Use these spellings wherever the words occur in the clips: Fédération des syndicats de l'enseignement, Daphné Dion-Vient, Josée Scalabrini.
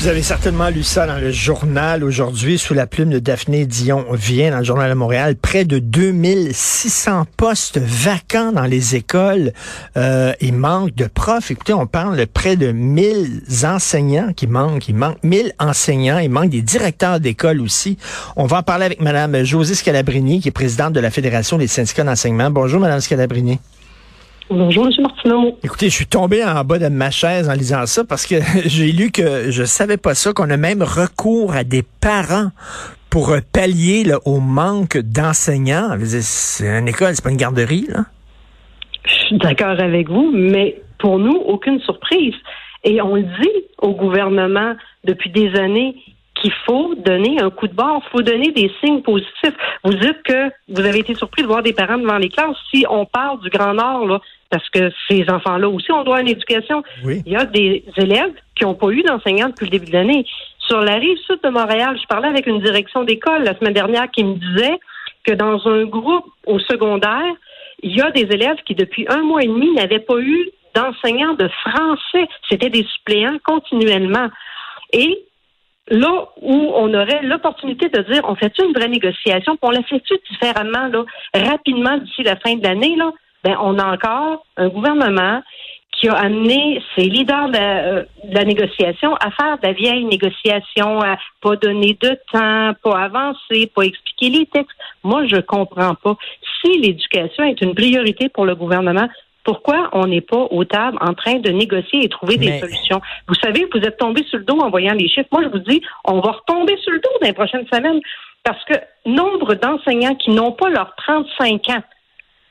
Vous avez certainement lu ça dans le journal aujourd'hui, sous la plume de Daphné Dion-Vient, dans le Journal de Montréal. Près de 2600 postes vacants dans les écoles. Il manque de profs. Écoutez, on parle de près de 1000 enseignants qui manquent. Il manque 1000 enseignants. Il manque des directeurs d'école aussi. On va en parler avec Mme Josée Scalabrini, qui est présidente de la Fédération des syndicats d'enseignement. Bonjour, Mme Scalabrini. Bonjour, M. Martineau. Écoutez, je suis tombé en bas de ma chaise en lisant ça parce que j'ai lu que je savais pas ça, qu'on a même recours à des parents pour pallier là, au manque d'enseignants. C'est une école, c'est pas une garderie, là. Je suis d'accord avec vous, mais pour nous, aucune surprise. Et on le dit au gouvernement depuis des années qu'il faut donner un coup de barre, il faut donner des signes positifs. Vous dites que vous avez été surpris de voir des parents devant les classes. Si on parle du Grand Nord, là, parce que ces enfants-là aussi ont droit à une éducation, oui. Il y a des élèves qui n'ont pas eu d'enseignants depuis le début de l'année. Sur la rive sud de Montréal, je parlais avec une direction d'école la semaine dernière qui me disait que dans un groupe au secondaire, il y a des élèves qui, depuis un mois et demi, n'avaient pas eu d'enseignants de français. C'était des suppléants continuellement. Et là où on aurait l'opportunité de dire, on fait-tu une vraie négociation, puis on la fait-tu différemment, là, rapidement d'ici la fin de l'année, là, ben, on a encore un gouvernement qui a amené ses leaders de la négociation à faire de la vieille négociation, à pas donner de temps, pas avancer, pas expliquer les textes. Moi, je comprends pas. Si l'éducation est une priorité pour le gouvernement, pourquoi on n'est pas aux tables en train de négocier et trouver des solutions? Vous savez, vous êtes tombés sur le dos en voyant les chiffres. Moi, je vous dis, on va retomber sur le dos dans les prochaines semaines parce que nombre d'enseignants qui n'ont pas leurs 35 ans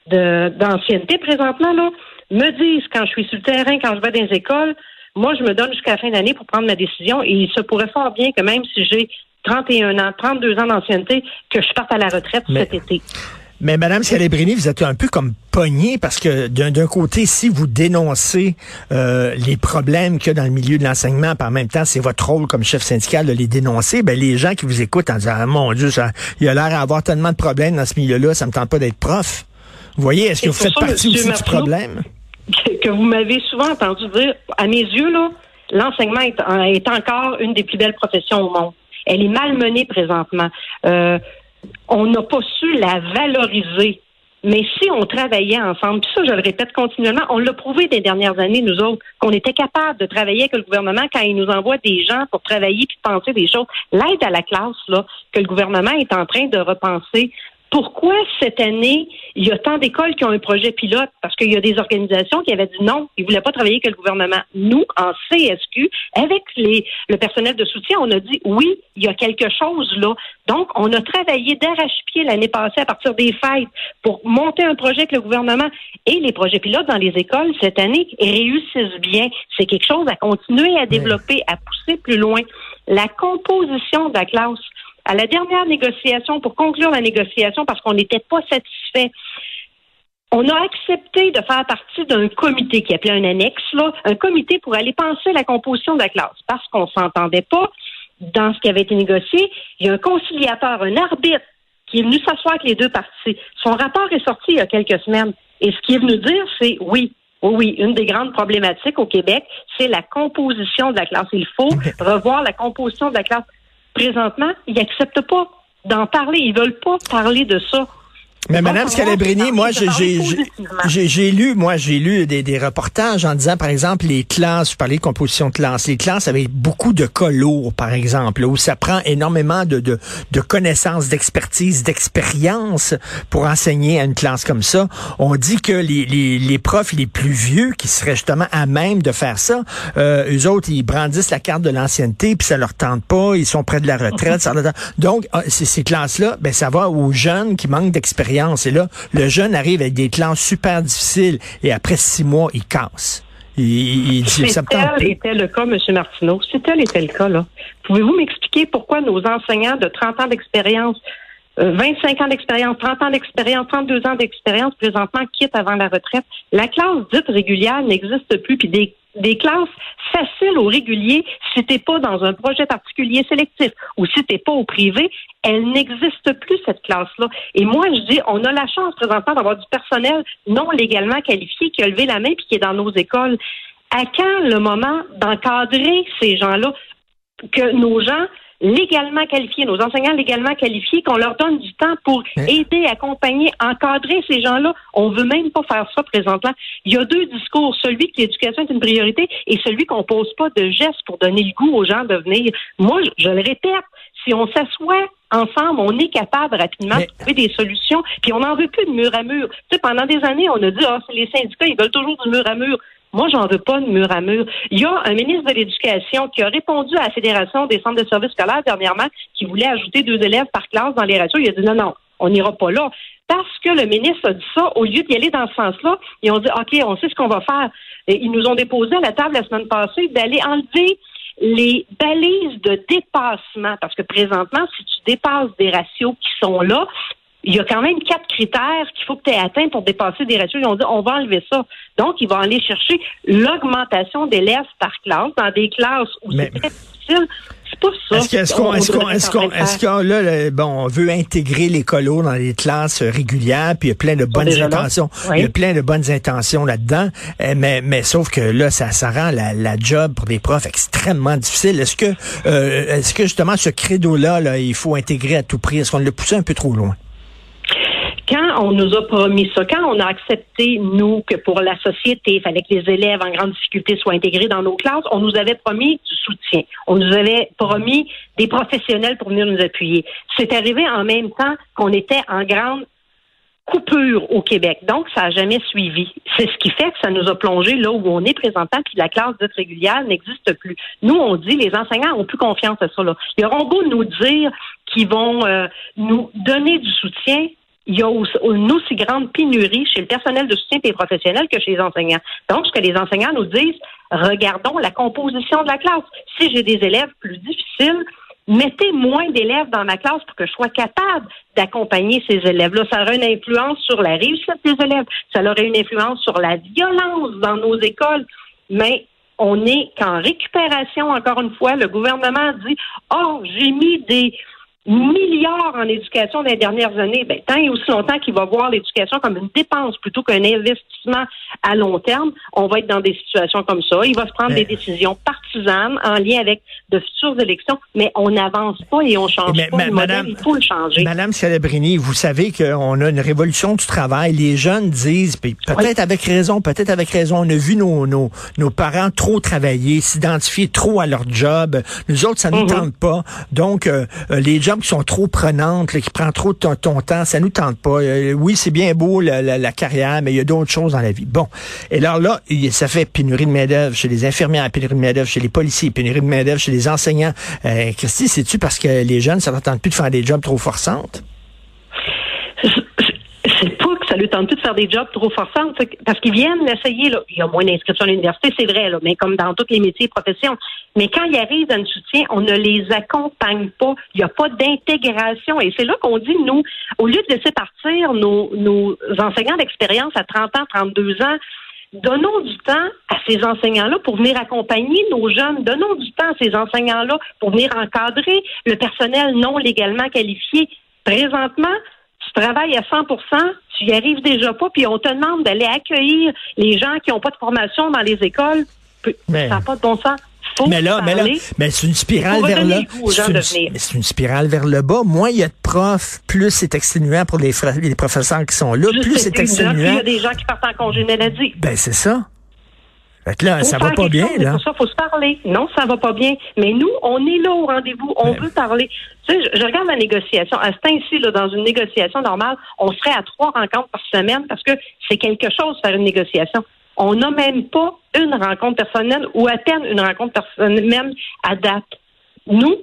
d'ancienneté présentement là me disent, quand je suis sur le terrain, quand je vais dans les écoles, moi, je me donne jusqu'à la fin d'année pour prendre ma décision et il se pourrait fort bien que même si j'ai 31 ans, 32 ans d'ancienneté, que je parte à la retraite cet été. Mais Mme Scalabrini, vous êtes un peu comme pognée parce que d'un côté, si vous dénoncez les problèmes qu'il y a dans le milieu de l'enseignement, puis en même temps, c'est votre rôle comme chef syndical de les dénoncer, ben les gens qui vous écoutent en disant ah, mon Dieu, ça, il a l'air d'avoir tellement de problèmes dans ce milieu-là, ça me tente pas d'être prof. Vous voyez, est-ce que vous faites partie aussi du problème? Que vous m'avez souvent entendu dire, à mes yeux, là, l'enseignement est encore une des plus belles professions au monde. Elle est malmenée présentement. On n'a pas su la valoriser. Mais si on travaillait ensemble, puis ça, je le répète continuellement, on l'a prouvé des dernières années, nous autres, qu'on était capable de travailler avec le gouvernement quand il nous envoie des gens pour travailler puis penser des choses. L'aide à la classe, là, que le gouvernement est en train de repenser. Pourquoi cette année, il y a tant d'écoles qui ont un projet pilote? Parce qu'il y a des organisations qui avaient dit non, ils ne voulaient pas travailler avec le gouvernement. Nous, en CSQ, avec le personnel de soutien, on a dit oui, il y a quelque chose là. Donc, on a travaillé d'arrache-pied l'année passée à partir des fêtes pour monter un projet avec le gouvernement. Et les projets pilotes dans les écoles, cette année, réussissent bien. C'est quelque chose à continuer à développer, à pousser plus loin. La composition de la classe, à la dernière négociation, pour conclure la négociation, parce qu'on n'était pas satisfait, on a accepté de faire partie d'un comité qui appelait un annexe, là, un comité pour aller penser la composition de la classe, parce qu'on s'entendait pas dans ce qui avait été négocié. Il y a un conciliateur, un arbitre, qui est venu s'asseoir avec les deux parties. Son rapport est sorti il y a quelques semaines. Et ce qu'il est venu dire, c'est oui, une des grandes problématiques au Québec, c'est la composition de la classe. Il faut revoir la composition de la classe. Présentement, ils n'acceptent pas d'en parler. Ils veulent pas parler de ça. Mais Mme Scalabrini, moi, j'ai lu des reportages en disant, par exemple, les classes, je parlais de composition de classe, les classes avec beaucoup de cas lourds, par exemple, où ça prend énormément de connaissances, d'expertise, d'expérience pour enseigner à une classe comme ça. On dit que les profs les plus vieux qui seraient justement à même de faire ça, eux autres, ils brandissent la carte de l'ancienneté puis ça leur tente pas, ils sont près de la retraite. Ça leur tente. Donc, ces classes-là, ben, ça va aux jeunes qui manquent d'expérience. Et là, le jeune arrive avec des classes super difficiles et après 6 mois, il casse. Tel était le cas, M. Martineau. Si tel était le cas, là, pouvez-vous m'expliquer pourquoi nos enseignants de 30 ans d'expérience, 25 ans d'expérience, 30 ans d'expérience, 32 ans d'expérience, présentement quittent avant la retraite? La classe dite régulière n'existe plus, puis des des classes faciles aux réguliers, si t'es pas dans un projet particulier sélectif ou si t'es pas au privé, elle n'existe plus, cette classe-là. Et moi, je dis, on a la chance présentement d'avoir du personnel non légalement qualifié qui a levé la main puis qui est dans nos écoles. À quand le moment d'encadrer ces gens-là, que nos gens légalement qualifiés, nos enseignants légalement qualifiés, qu'on leur donne du temps pour aider, accompagner, encadrer ces gens-là? On veut même pas faire ça présentement. Il y a deux discours, celui que l'éducation est une priorité et celui qu'on pose pas de gestes pour donner le goût aux gens de venir. Moi, je le répète, si on s'assoit ensemble, on est capable rapidement de trouver des solutions, puis on n'en veut plus de mur à mur. Tu sais, pendant des années, on a dit, c'est les syndicats, ils veulent toujours du mur à mur. Moi, j'en veux pas de mur à mur. Il y a un ministre de l'Éducation qui a répondu à la Fédération des centres de services scolaires dernièrement, qui voulait ajouter 2 élèves par classe dans les ratios. Il a dit non, on n'ira pas là. Parce que le ministre a dit ça, au lieu d'y aller dans ce sens-là, ils ont dit, OK, on sait ce qu'on va faire. Et ils nous ont déposé à la table la semaine passée d'aller enlever les balises de dépassement. Parce que présentement, si tu dépasses des ratios qui sont là, il y a quand même 4 critères qu'il faut que tu aies atteints pour dépasser des ratios. Ils ont dit, on va enlever ça. Donc, ils vont aller chercher l'augmentation d'élèves par classe dans des classes où c'est très difficile. C'est pas ça. Est-ce qu'on veut intégrer les colos dans les classes régulières, puis il y a plein de bonnes intentions. Oui. Il y a plein de bonnes intentions là-dedans, mais sauf que là, ça rend la job pour des profs extrêmement difficile. Est-ce que justement ce credo-là, il faut intégrer à tout prix? Est-ce qu'on l'a poussé un peu trop loin? Quand on nous a promis ça, quand on a accepté, nous, que pour la société, il fallait que les élèves en grande difficulté soient intégrés dans nos classes, on nous avait promis du soutien. On nous avait promis des professionnels pour venir nous appuyer. C'est arrivé en même temps qu'on était en grande coupure au Québec. Donc, ça n'a jamais suivi. C'est ce qui fait que ça nous a plongé là où on est présentant, puis la classe dite régulière n'existe plus. Nous, on dit, les enseignants n'ont plus confiance à ça. Là. Ils auront beau nous dire qu'ils vont nous donner du soutien, il y a une aussi grande pénurie chez le personnel de soutien des professionnels que chez les enseignants. Donc, ce que les enseignants nous disent, regardons la composition de la classe. Si j'ai des élèves plus difficiles, mettez moins d'élèves dans ma classe pour que je sois capable d'accompagner ces élèves-là. Ça aurait une influence sur la réussite des élèves. Ça aurait une influence sur la violence dans nos écoles. Mais on n'est qu'en récupération, encore une fois. Le gouvernement dit, j'ai mis des milliards en éducation dans les dernières années, tant et aussi longtemps qu'il va voir l'éducation comme une dépense plutôt qu'un investissement à long terme, on va être dans des situations comme ça. Il va se prendre des décisions partisanes en lien avec de futures élections, mais on n'avance pas et on change pas le modèle. Il faut le changer. Madame Scalabrini, vous savez qu'on a une révolution du travail. Les jeunes disent, peut-être avec raison, on a vu nos parents trop travailler, s'identifier trop à leur job. Nous autres, ça ne nous tente pas. Donc, les jeunes qui sont trop prenantes, qui prennent trop ton temps, ça nous tente pas. Oui, c'est bien beau la carrière, mais il y a d'autres choses dans la vie. Bon, et alors là, ça fait pénurie de main-d'œuvre chez les infirmières, pénurie de main-d'œuvre chez les policiers, pénurie de main-d'œuvre chez les enseignants. Christy, c'est-tu parce que les jeunes, ça ne leur tente plus de faire des jobs trop forçantes? C'est pas que ça lui tente plus de faire des jobs trop forçants, parce qu'ils viennent l'essayer. Là. Il y a moins d'inscriptions à l'université, c'est vrai, là, mais comme dans tous les métiers et professions. Mais quand ils arrivent dans le soutien, on ne les accompagne pas. Il n'y a pas d'intégration. Et c'est là qu'on dit, nous, au lieu de laisser partir nos enseignants d'expérience à 30 ans, 32 ans, donnons du temps à ces enseignants-là pour venir accompagner nos jeunes. Donnons du temps à ces enseignants-là pour venir encadrer le personnel non légalement qualifié. Présentement, tu travailles à 100%, tu y arrives déjà pas, puis on te demande d'aller accueillir les gens qui n'ont pas de formation dans les écoles. Ça n'a pas de bon sens. Mais c'est une spirale vers le bas. C'est une spirale vers le bas. Moins il y a de profs, plus c'est exténuant pour les professeurs qui sont là, plus c'est exténuant. Il y a des gens qui partent en congé maladie. C'est ça. Fait que là, ça va pas bien, là. Pour ça, faut se parler. Non, ça va pas bien. Mais nous, on est là au rendez-vous. On veut parler. Tu sais, je regarde la négociation. À ce temps-ci, là, dans une négociation normale, on serait à 3 rencontres par semaine parce que c'est quelque chose faire une négociation. On n'a même pas une rencontre personnelle ou à peine une rencontre personnelle à date. Nous,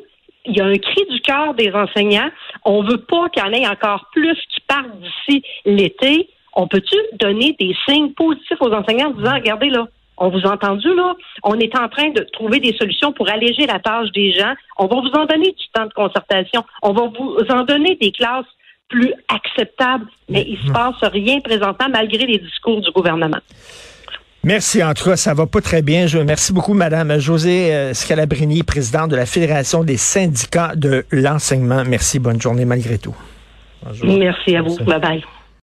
il y a un cri du cœur des enseignants. On veut pas qu'il y en ait encore plus qui partent d'ici l'été. On peut-tu donner des signes positifs aux enseignants en disant, regardez là, on vous a entendu, là. On est en train de trouver des solutions pour alléger la tâche des gens. On va vous en donner du temps de concertation. On va vous en donner des classes plus acceptables. Mais il ne se passe rien présentement malgré les discours du gouvernement. Merci, en tout cas, ça va pas très bien. Merci beaucoup, Madame Josée Scalabrini, présidente de la Fédération des syndicats de l'enseignement. Merci, bonne journée malgré tout. Bonjour. Merci à vous. Bye bye.